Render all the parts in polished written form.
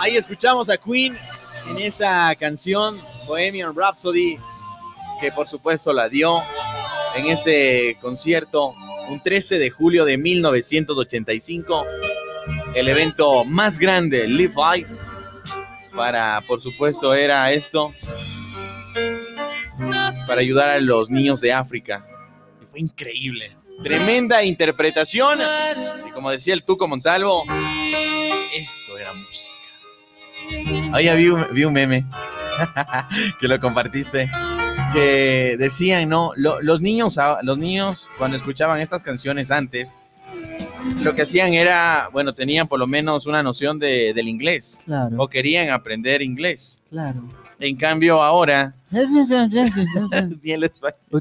Ahí escuchamos a Queen en esta canción Bohemian Rhapsody, que por supuesto la dio en este concierto un 13 de julio de 1985, el evento más grande, Live Aid, para, por supuesto, era esto, para ayudar a los niños de África. Y fue increíble. Tremenda interpretación. Y como decía el Tuco Montalvo, esto era música. Ahí vi un meme que lo compartiste, que decían, ¿no? Los niños cuando escuchaban estas canciones antes, lo que hacían era, bueno, tenían por lo menos una noción del inglés. Claro. O querían aprender inglés. Claro. En cambio ahora... Bien les va.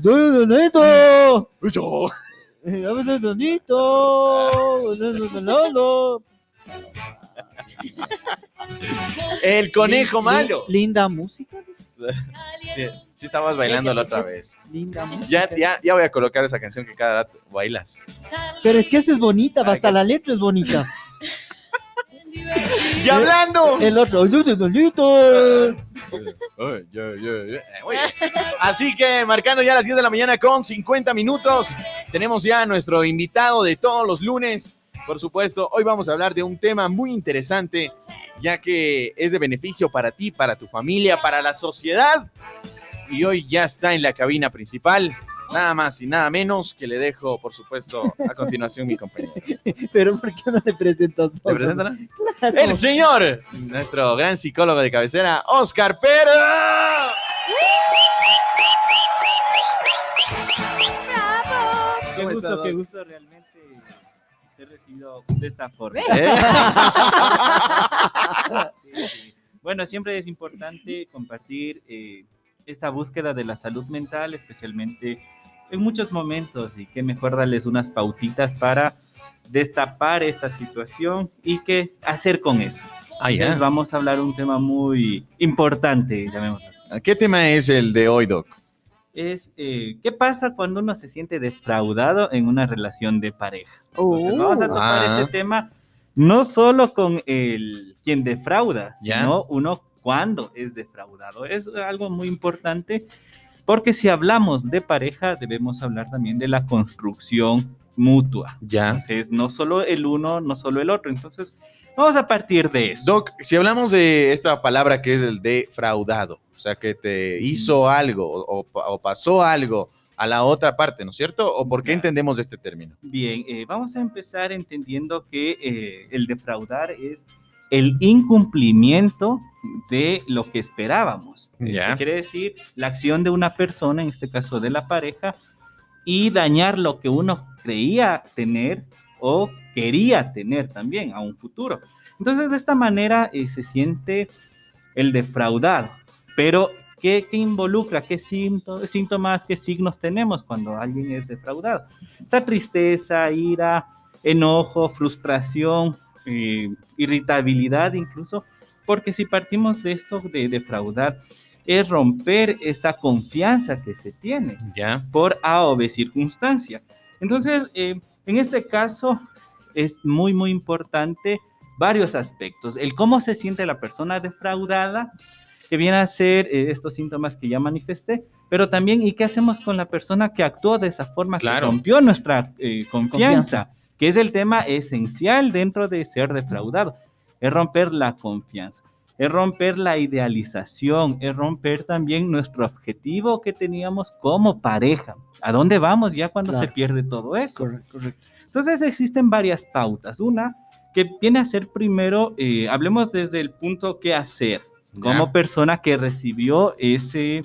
El conejo malo. Linda música. Sí, estabas bailando la otra vez. Linda música. Ya voy a colocar esa canción que cada rato bailas. Pero es que esta es bonita, hasta la letra es bonita. Y hablando. El otro. Así que marcando ya las 10 de la mañana con 50 minutos. Tenemos ya a nuestro invitado de todos los lunes. Por supuesto, hoy vamos a hablar de un tema muy interesante, ya que es de beneficio para ti, para tu familia, para la sociedad. Y hoy ya está en la cabina principal, nada más y nada menos, que le dejo, por supuesto, a continuación mi compañero. Pero ¿por qué no le presentas vos? ¿Le presentas? Claro. El señor, nuestro gran psicólogo de cabecera, Oscar Pérez. ¡Bravo! Qué gusto realmente. He recibido de esta forma. Sí. Bueno, siempre es importante compartir esta búsqueda de la salud mental, especialmente en muchos momentos, y qué mejor darles unas pautitas para destapar esta situación y qué hacer con eso. Entonces vamos a hablar un tema muy importante, llamémoslo así. ¿Qué tema es el de hoy, Doc? Es qué pasa cuando uno se siente defraudado en una relación de pareja. Entonces, vamos a tocar este tema no solo con quien defrauda, sino uno cuando es defraudado. Es algo muy importante porque si hablamos de pareja debemos hablar también de la construcción mutua. Ya. Entonces, no solo el uno, no solo el otro. Entonces, vamos a partir de eso. Doc, si hablamos de esta palabra que es el defraudado, o sea, que te hizo algo o pasó algo a la otra parte, ¿no es cierto? ¿O por qué entendemos este término? Bien, vamos a empezar entendiendo que el defraudar es el incumplimiento de lo que esperábamos. Yeah. Eso quiere decir la acción de una persona, en este caso de la pareja, y dañar lo que uno creía tener o quería tener también a un futuro. Entonces, de esta manera se siente el defraudado. Pero, ¿qué involucra? ¿Qué síntomas, qué signos tenemos cuando alguien es defraudado? Esa tristeza, ira, enojo, frustración, irritabilidad incluso, porque si partimos de esto de defraudar, es romper esta confianza que se tiene por A o B circunstancia. Entonces, en este caso, es muy, muy importante varios aspectos. El cómo se siente la persona defraudada, que viene a ser estos síntomas que ya manifesté, pero también, ¿y qué hacemos con la persona que actuó de esa forma, que rompió nuestra confianza? Que es el tema esencial dentro de ser defraudado, es romper la confianza, es romper la idealización, es romper también nuestro objetivo que teníamos como pareja. ¿A dónde vamos ya cuando se pierde todo eso? Correcto. Entonces existen varias pautas. Una que viene a ser primero, hablemos desde el punto qué hacer, como persona que recibió ese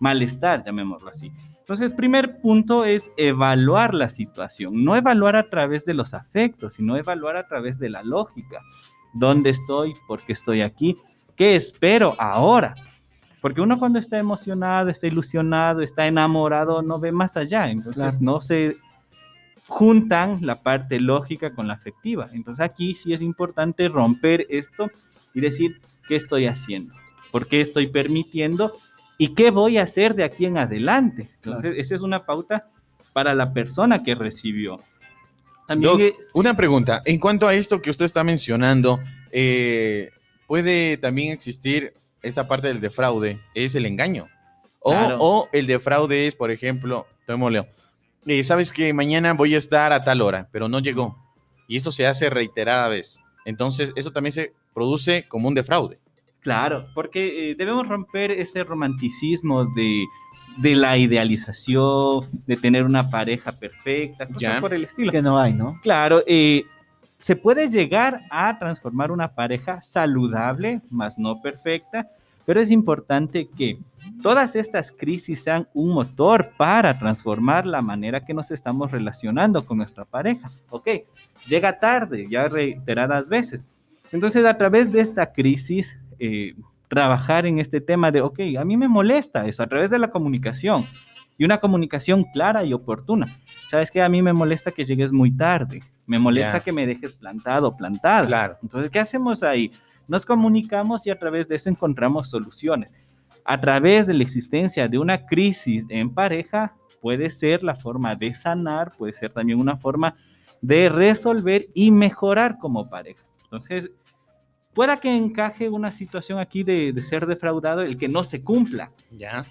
malestar, llamémoslo así. Entonces, primer punto es evaluar la situación, no evaluar a través de los afectos, sino evaluar a través de la lógica. ¿Dónde estoy? ¿Por qué estoy aquí? ¿Qué espero ahora? Porque uno cuando está emocionado, está ilusionado, está enamorado, no ve más allá, entonces no se juntan la parte lógica con la afectiva. Entonces aquí sí es importante romper esto y decir qué estoy haciendo, por qué estoy permitiendo y qué voy a hacer de aquí en adelante. Entonces esa es una pauta para la persona que recibió. También Doc, una pregunta, en cuanto a esto que usted está mencionando, puede también existir esta parte del defraude, es el engaño. O el defraude es, por ejemplo, tomémoslo, sabes que mañana voy a estar a tal hora, pero no llegó. Y esto se hace reiterada vez. Entonces, eso también se produce como un defraude. Claro, porque debemos romper este romanticismo de la idealización, de tener una pareja perfecta, cosas por el estilo. Que no hay, ¿no? Claro, se puede llegar a transformar una pareja saludable, más no perfecta, pero es importante que todas estas crisis sean un motor para transformar la manera que nos estamos relacionando con nuestra pareja. Ok, llega tarde, ya reiteradas veces. Entonces, a través de esta crisis, trabajar en este tema de, ok, a mí me molesta eso, a través de la comunicación, y una comunicación clara y oportuna. ¿Sabes qué? A mí me molesta que llegues muy tarde, me molesta que me dejes plantado, plantada. Claro. Entonces, ¿qué hacemos ahí? Nos comunicamos y a través de eso encontramos soluciones. A través de la existencia de una crisis en pareja, puede ser la forma de sanar, puede ser también una forma de resolver y mejorar como pareja. Entonces, pueda que encaje una situación aquí de ser defraudado, el que no se cumpla,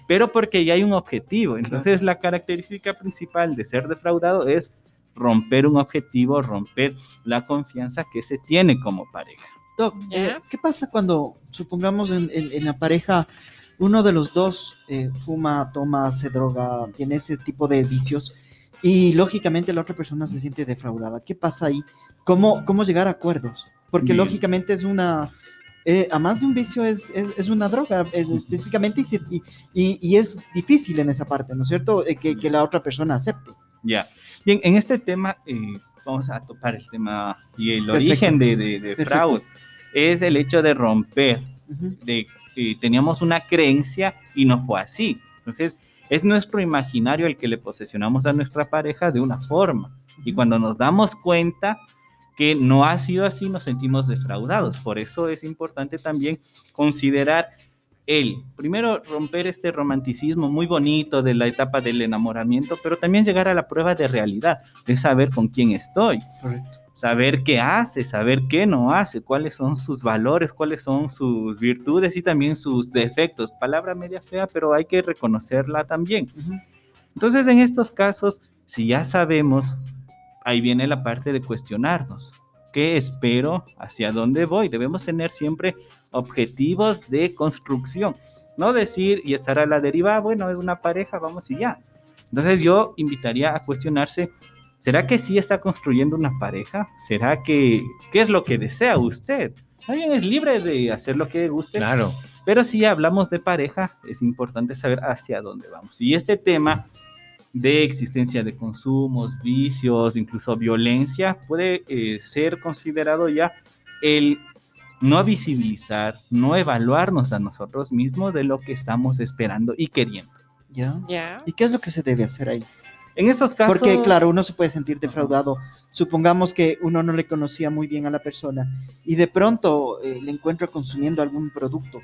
pero porque ya hay un objetivo. Entonces, la característica principal de ser defraudado es romper un objetivo, romper la confianza que se tiene como pareja. Doc, ¿qué pasa cuando, supongamos, en la pareja, uno de los dos fuma, toma, se droga, tiene ese tipo de vicios y, lógicamente, la otra persona se siente defraudada? ¿Qué pasa ahí? ¿Cómo llegar a acuerdos? Porque lógicamente es una, además de un vicio, es una droga específicamente y es difícil en esa parte, ¿no es cierto? Que la otra persona acepte. Bien, en este tema vamos a topar el tema y el origen de fraude. Es el hecho de romper, de teníamos una creencia y no fue así. Entonces, es nuestro imaginario el que le posesionamos a nuestra pareja de una forma. Y cuando nos damos cuenta que no ha sido así, nos sentimos defraudados. Por eso es importante también considerar primero, romper este romanticismo muy bonito de la etapa del enamoramiento, pero también llegar a la prueba de realidad, de saber con quién estoy, saber qué hace, saber qué no hace, cuáles son sus valores, cuáles son sus virtudes y también sus defectos. Palabra media fea, pero hay que reconocerla también. Entonces, en estos casos, si ya sabemos, ahí viene la parte de cuestionarnos. ¿Qué espero? ¿Hacia dónde voy? Debemos tener siempre objetivos de construcción. No decir y estar a la deriva, bueno, es una pareja, vamos y ya. Entonces yo invitaría a cuestionarse, ¿será que sí está construyendo una pareja? ¿Será que qué es lo que desea usted? Alguien es libre de hacer lo que guste. Claro. Pero si hablamos de pareja, es importante saber hacia dónde vamos. Y este tema de existencia de consumos, vicios, incluso violencia, puede ser considerado ya el no visibilizar, no evaluarnos a nosotros mismos de lo que estamos esperando y queriendo. ¿Y qué es lo que se debe hacer ahí? En estos casos, porque claro, uno se puede sentir defraudado. Supongamos que uno no le conocía muy bien a la persona y de pronto le encuentra consumiendo algún producto.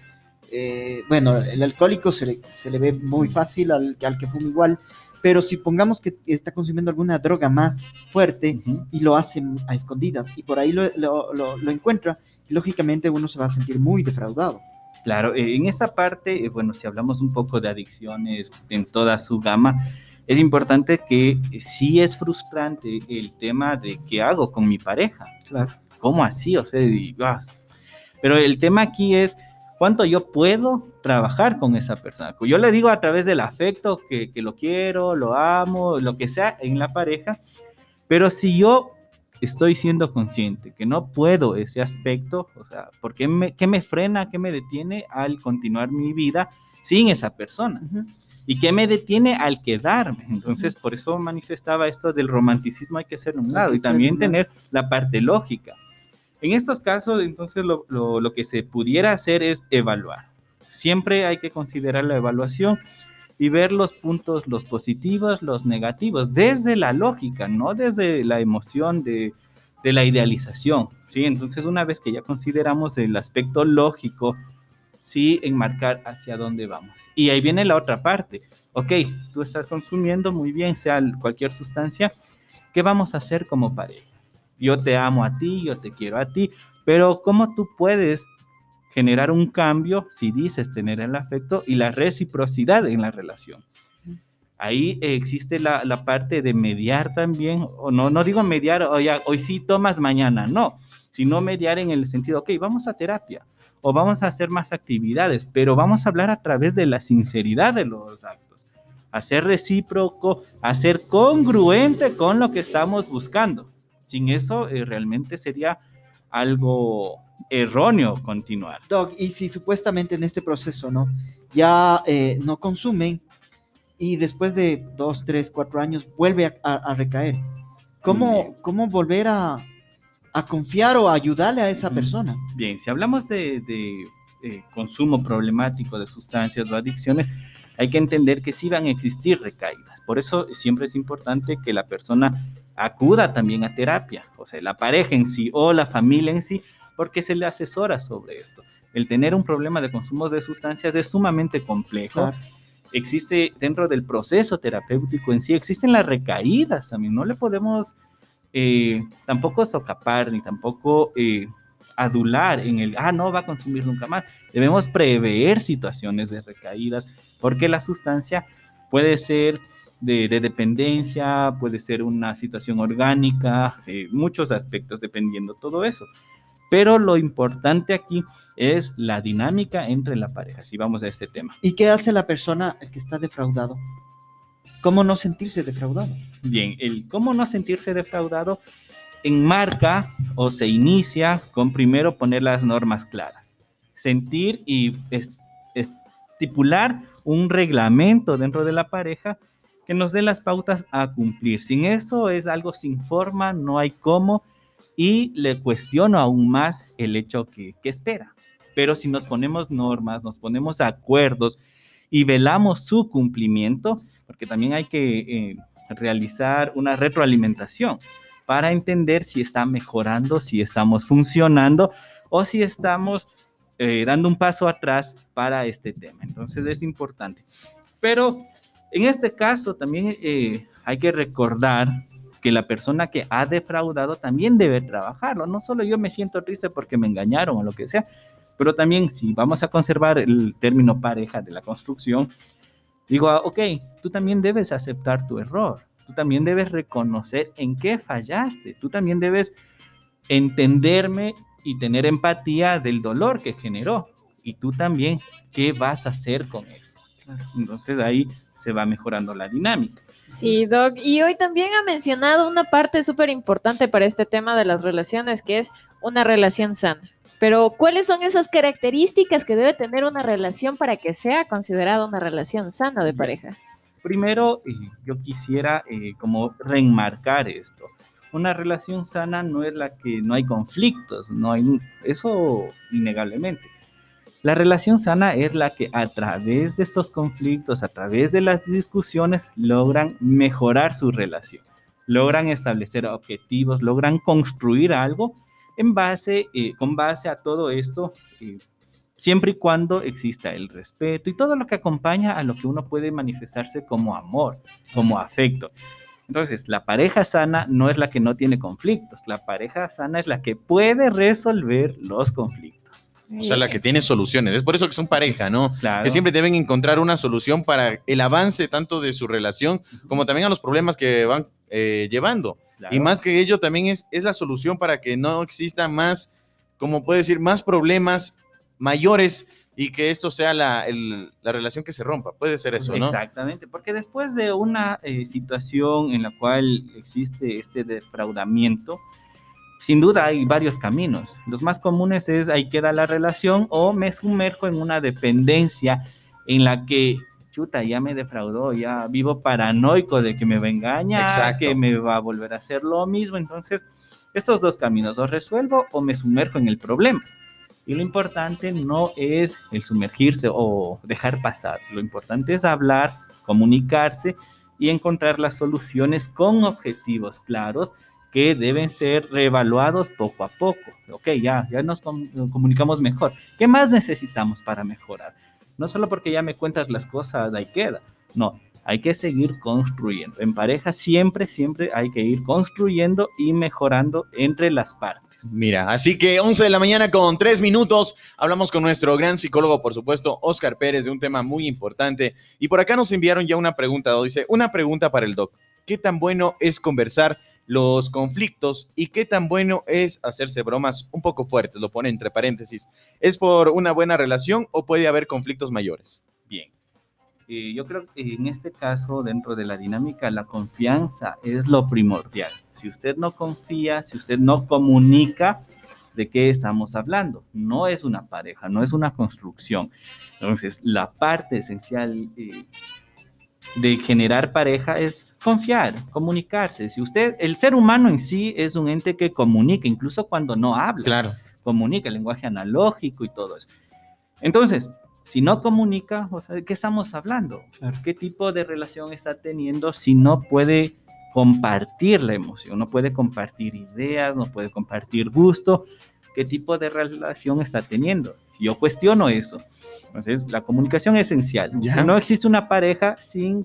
Bueno, el alcohólico se le ve muy fácil al que fuma igual. Pero si pongamos que está consumiendo alguna droga más fuerte y lo hacen a escondidas y por ahí lo encuentra, lógicamente uno se va a sentir muy defraudado. Claro, en esa parte, bueno, si hablamos un poco de adicciones en toda su gama, es importante que sí es frustrante el tema de qué hago con mi pareja. Claro. ¿Cómo así? O sea, pero el tema aquí es cuánto yo puedo trabajar con esa persona. Yo le digo a través del afecto que lo quiero, lo amo, lo que sea en la pareja, pero si yo estoy siendo consciente que no puedo ese aspecto, o sea, ¿por qué me frena, qué me detiene al continuar mi vida sin esa persona? ¿Y qué me detiene al quedarme? Entonces, por eso manifestaba esto del romanticismo, hay que ser un lado y también tener la parte lógica. En estos casos, entonces, lo que se pudiera hacer es evaluar. Siempre hay que considerar la evaluación y ver los puntos, los positivos, los negativos, desde la lógica, no desde la emoción de la idealización, ¿sí? Entonces, una vez que ya consideramos el aspecto lógico, sí, enmarcar hacia dónde vamos. Y ahí viene la otra parte. Ok, tú estás consumiendo muy bien, sea cualquier sustancia, ¿qué vamos a hacer como pareja? Yo te amo a ti, yo te quiero a ti, pero ¿cómo tú puedes generar un cambio si dices tener el afecto y la reciprocidad en la relación. Ahí existe la parte de mediar también, o no digo mediar, hoy sí tomas, mañana no, sino mediar en el sentido, ok, vamos a terapia o vamos a hacer más actividades, pero vamos a hablar a través de la sinceridad de los actos, hacer recíproco, hacer congruente con lo que estamos buscando. Sin eso realmente sería algo erróneo continuar. Doc, y si supuestamente en este proceso no ya no consumen y después de 2, 3, 4 años vuelve a recaer, ¿cómo volver a confiar o a ayudarle a esa persona? Bien, si hablamos de consumo problemático de sustancias o adicciones, hay que entender que sí van a existir recaídas. Por eso siempre es importante que la persona acuda también a terapia, o sea, la pareja en sí o la familia en sí, porque se le asesora sobre esto. El tener un problema de consumo de sustancias es sumamente complejo. Claro. Existe dentro del proceso terapéutico en sí, existen las recaídas también. No le podemos tampoco socapar ni tampoco adular en el, no va a consumir nunca más. Debemos prever situaciones de recaídas porque la sustancia puede ser de dependencia, puede ser una situación orgánica, muchos aspectos dependiendo todo eso. Pero lo importante aquí es la dinámica entre la pareja, si vamos a este tema. ¿Y qué hace la persona que está defraudado? ¿Cómo no sentirse defraudado? Bien, el cómo no sentirse defraudado enmarca o se inicia con primero poner las normas claras. Sentir y estipular un reglamento dentro de la pareja que nos dé las pautas a cumplir. Sin eso es algo sin forma, no hay cómo. Y le cuestiono aún más el hecho que espera. Pero si nos ponemos normas, nos ponemos acuerdos y velamos su cumplimiento, porque también hay que realizar una retroalimentación para entender si está mejorando, si estamos funcionando o si estamos dando un paso atrás para este tema. Entonces es importante. Pero en este caso también hay que recordar que la persona que ha defraudado también debe trabajarlo. No solo yo me siento triste porque me engañaron o lo que sea, pero también si vamos a conservar el término pareja de la construcción, digo, ok, tú también debes aceptar tu error, tú también debes reconocer en qué fallaste, tú también debes entenderme y tener empatía del dolor que generó, y tú también, ¿qué vas a hacer con eso? Entonces ahí se va mejorando la dinámica. Sí, Doc, y hoy también ha mencionado una parte súper importante para este tema de las relaciones, que es una relación sana. Pero, ¿cuáles son esas características que debe tener una relación para que sea considerada una relación sana de pareja? Primero, yo quisiera como reenmarcar esto. Una relación sana no es la que no hay conflictos, no hay, eso innegablemente. La relación sana es la que a través de estos conflictos, a través de las discusiones, logran mejorar su relación, logran establecer objetivos, logran construir algo en base, con base a todo esto, siempre y cuando exista el respeto y todo lo que acompaña a lo que uno puede manifestarse como amor, como afecto. Entonces, la pareja sana no es la que no tiene conflictos, la pareja sana es la que puede resolver los conflictos. O sea, la que tiene soluciones. Es por eso que son pareja, ¿no? Claro. Que siempre deben encontrar una solución para el avance tanto de su relación como también a los problemas que van llevando. Claro. Y más que ello también es la solución para que no existan más, como puede decir, más problemas mayores y que esto sea la relación que se rompa. Puede ser eso, ¿no? Exactamente, porque después de una situación en la cual existe este defraudamiento, sin duda hay varios caminos. Los más comunes es ahí queda la relación o me sumerjo en una dependencia en la que, chuta, ya me defraudó, ya vivo paranoico de que me va a engañar, que me va a volver a hacer lo mismo. Entonces, estos dos caminos, o resuelvo o me sumerjo en el problema. Y lo importante no es el sumergirse o dejar pasar. Lo importante es hablar, comunicarse y encontrar las soluciones con objetivos claros que deben ser reevaluados poco a poco. Ok, ya nos comunicamos mejor. ¿Qué más necesitamos para mejorar? No solo porque ya me cuentas las cosas, ahí queda. No, hay que seguir construyendo. En pareja siempre hay que ir construyendo y mejorando entre las partes. Mira, así que 11 de la mañana con 3 minutos, hablamos con nuestro gran psicólogo, por supuesto, Oscar Pérez, de un tema muy importante. Y por acá nos enviaron ya una pregunta, dice, una pregunta para el doc. ¿Qué tan bueno es conversar los conflictos y qué tan bueno es hacerse bromas un poco fuertes? Lo pone entre paréntesis. ¿Es por una buena relación o puede haber conflictos mayores? Bien. Yo creo que en este caso, dentro de la dinámica, la confianza es lo primordial. Si usted no confía, si usted no comunica, ¿de qué estamos hablando? No es una pareja, no es una construcción. Entonces, la parte esencial de generar pareja es confiar, comunicarse. Si usted, el ser humano en sí es un ente que comunica, incluso cuando no habla. Claro. Comunica, el lenguaje analógico y todo eso. Entonces, si no comunica, o sea, ¿de qué estamos hablando? Claro. ¿Qué tipo de relación está teniendo si no puede compartir la emoción? No puede compartir ideas, no puede compartir gusto. ¿Qué tipo de relación está teniendo? Yo cuestiono eso. Entonces, la comunicación es esencial. ¿Ya? No existe una pareja sin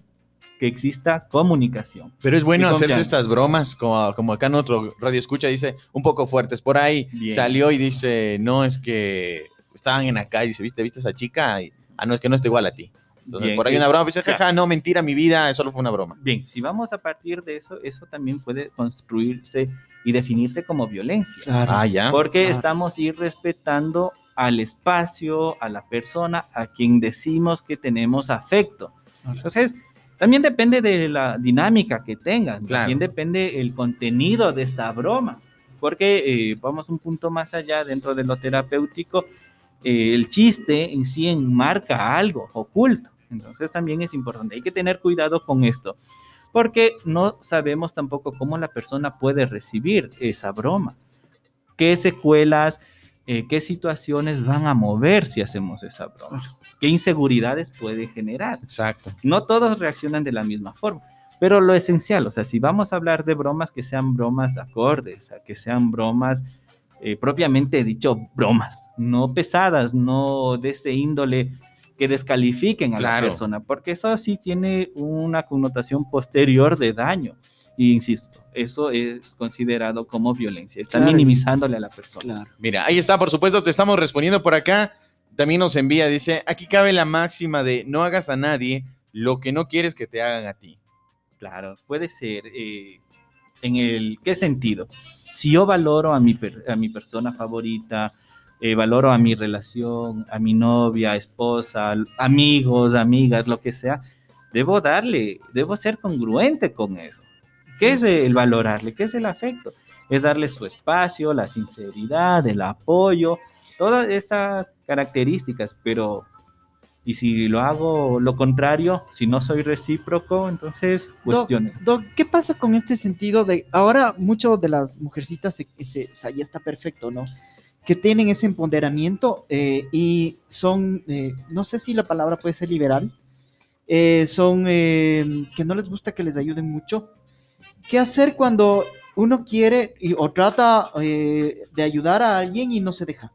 que exista comunicación. Pero es bueno hacerse estas bromas, como acá en otro radio escucha, dice, un poco fuertes. Por ahí bien. Salió y dice, no, es que estaban en acá y dice, ¿viste a esa chica? Y, no, es que no está igual a ti. Entonces, bien, por ahí una broma, dice, jaja, no, mentira, mi vida, solo fue una broma. Bien, si vamos a partir de eso, eso también puede construirse y definirse como violencia. Claro. Porque estamos irrespetando al espacio, a la persona, a quien decimos que tenemos afecto. Claro. Entonces, también depende de la dinámica que tengan, claro. También depende el contenido de esta broma, porque vamos un punto más allá dentro de lo terapéutico. El chiste en sí enmarca algo oculto, entonces también es importante, hay que tener cuidado con esto, porque no sabemos tampoco cómo la persona puede recibir esa broma, qué secuelas, qué situaciones van a mover si hacemos esa broma, qué inseguridades puede generar. Exacto. No todos reaccionan de la misma forma, pero lo esencial, o sea, si vamos a hablar de bromas, que sean bromas acordes, que sean bromas propiamente dicho, bromas, no pesadas, no de ese índole que descalifiquen a claro. la persona, porque eso sí tiene una connotación posterior de daño, y insisto, eso es considerado como violencia, está claro. minimizándole a la persona. Claro. Mira, ahí está, por supuesto, te estamos respondiendo por acá, también nos envía, dice, aquí cabe la máxima de no hagas a nadie lo que no quieres que te hagan a ti. Claro, puede ser, ¿en el qué sentido? Si yo valoro a mi persona favorita, valoro a mi relación, a mi novia, esposa, amigos, amigas, lo que sea, debo ser congruente con eso. ¿Qué es el valorarle? ¿Qué es el afecto? Es darle su espacio, la sinceridad, el apoyo, todas estas características, pero... Y si lo hago lo contrario, si no soy recíproco, entonces cuestiones. Doc, ¿qué pasa con este sentido de ahora mucho de las mujercitas, o sea, ya está perfecto, ¿no? Que tienen ese empoderamiento y son, no sé si la palabra puede ser liberal, son que no les gusta que les ayuden mucho. ¿Qué hacer cuando uno quiere o trata de ayudar a alguien y no se deja?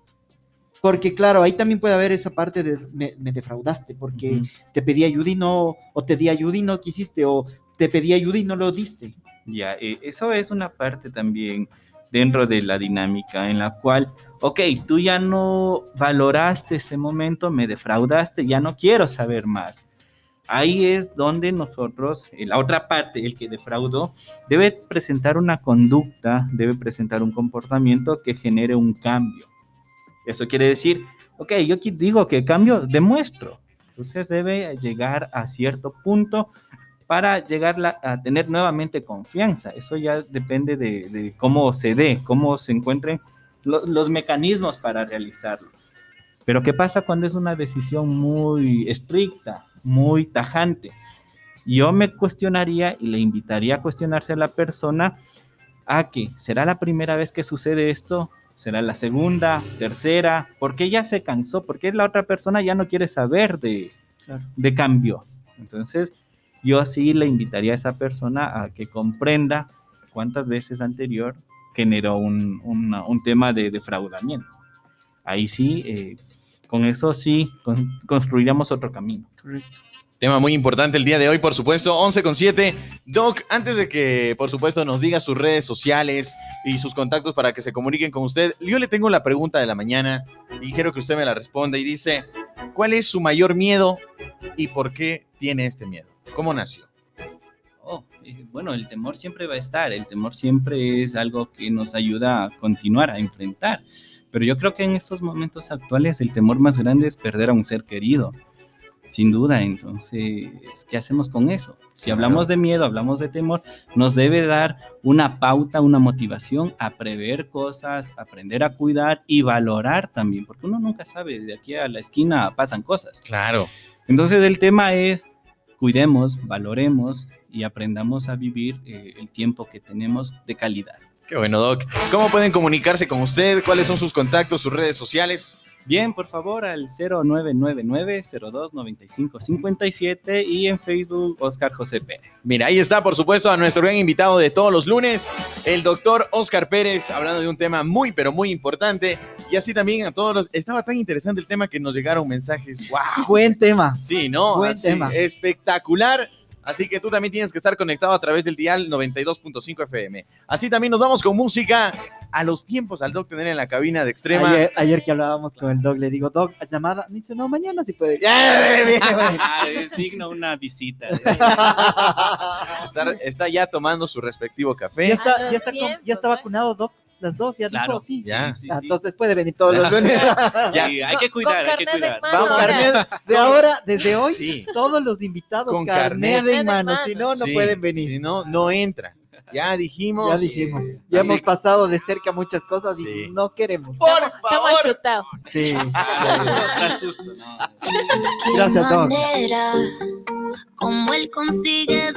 Porque claro, ahí también puede haber esa parte de me defraudaste porque uh-huh. te pedí ayuda y no, o te di ayuda y no quisiste, o te pedí ayuda y no lo diste. Ya, eso es una parte también dentro de la dinámica en la cual, ok, tú ya no valoraste ese momento, me defraudaste, ya no quiero saber más. Ahí es donde nosotros, la otra parte, el que defraudó, debe presentar una conducta, debe presentar un comportamiento que genere un cambio. Eso quiere decir, ok, yo digo que cambio, demuestro. Entonces debe llegar a cierto punto para llegar a tener nuevamente confianza. Eso ya depende de cómo se dé, cómo se encuentren los mecanismos para realizarlo. Pero ¿qué pasa cuando es una decisión muy estricta, muy tajante? Yo me cuestionaría y le invitaría a cuestionarse a la persona a que, ¿será la primera vez que sucede esto? ¿Será la segunda, tercera? ¿Por qué ya se cansó? ¿Por qué la otra persona ya no quiere saber de cambio? Entonces, yo sí le invitaría a esa persona a que comprenda cuántas veces anterior generó un tema de defraudamiento. Ahí sí, con eso sí construiríamos otro camino. Correcto. Tema muy importante el día de hoy, por supuesto, 11:07. Doc, antes de que, por supuesto, nos diga sus redes sociales y sus contactos para que se comuniquen con usted, yo le tengo la pregunta de la mañana y quiero que usted me la responda. Y dice, ¿cuál es su mayor miedo y por qué tiene este miedo? ¿Cómo nació? Bueno, el temor siempre va a estar, el temor siempre es algo que nos ayuda a continuar, a enfrentar, pero yo creo que en estos momentos actuales el temor más grande es perder a un ser querido, sin duda. Entonces, ¿qué hacemos con eso? Si hablamos de miedo, hablamos de temor, nos debe dar una pauta, una motivación a prever cosas, aprender a cuidar y valorar también, porque uno nunca sabe, de aquí a la esquina pasan cosas. Claro. Entonces, el tema es, cuidemos, valoremos y aprendamos a vivir el tiempo que tenemos de calidad. Qué bueno, Doc. ¿Cómo pueden comunicarse con usted? ¿Cuáles son sus contactos, sus redes sociales? Bien, por favor, al 0999-029557 y en Facebook, Oscar José Pérez. Mira, ahí está, por supuesto, a nuestro gran invitado de todos los lunes, el doctor Oscar Pérez, hablando de un tema muy, pero muy importante. Y así también a todos los... Estaba tan interesante el tema que nos llegaron mensajes. ¡Wow! Buen tema. Sí, ¿no? Buen tema. Espectacular. Así que tú también tienes que estar conectado a través del dial 92.5 FM. Así también nos vamos con música. A los tiempos, al Doc tener en la cabina de Extrema. Ayer que hablábamos con el Doc, le digo, Doc, ¿a llamada? Me dice, no, mañana sí puede ir. Es digno una visita. Está ya tomando su respectivo café. Ya está vacunado, Doc. Las dos, ya claro, dijo, sí. Entonces puede venir todos los lunes. Sí, hay que cuidar. Vamos, carnet de ahora, desde hoy, sí. Todos los invitados con carnet de mano, si no, no pueden venir. Si no, no entran. Ya dijimos. Ya hemos pasado de cerca muchas cosas y no queremos. ¡Por favor! Estamos chutados. Sí. Te asusto. Gracias a todos. Como él consigue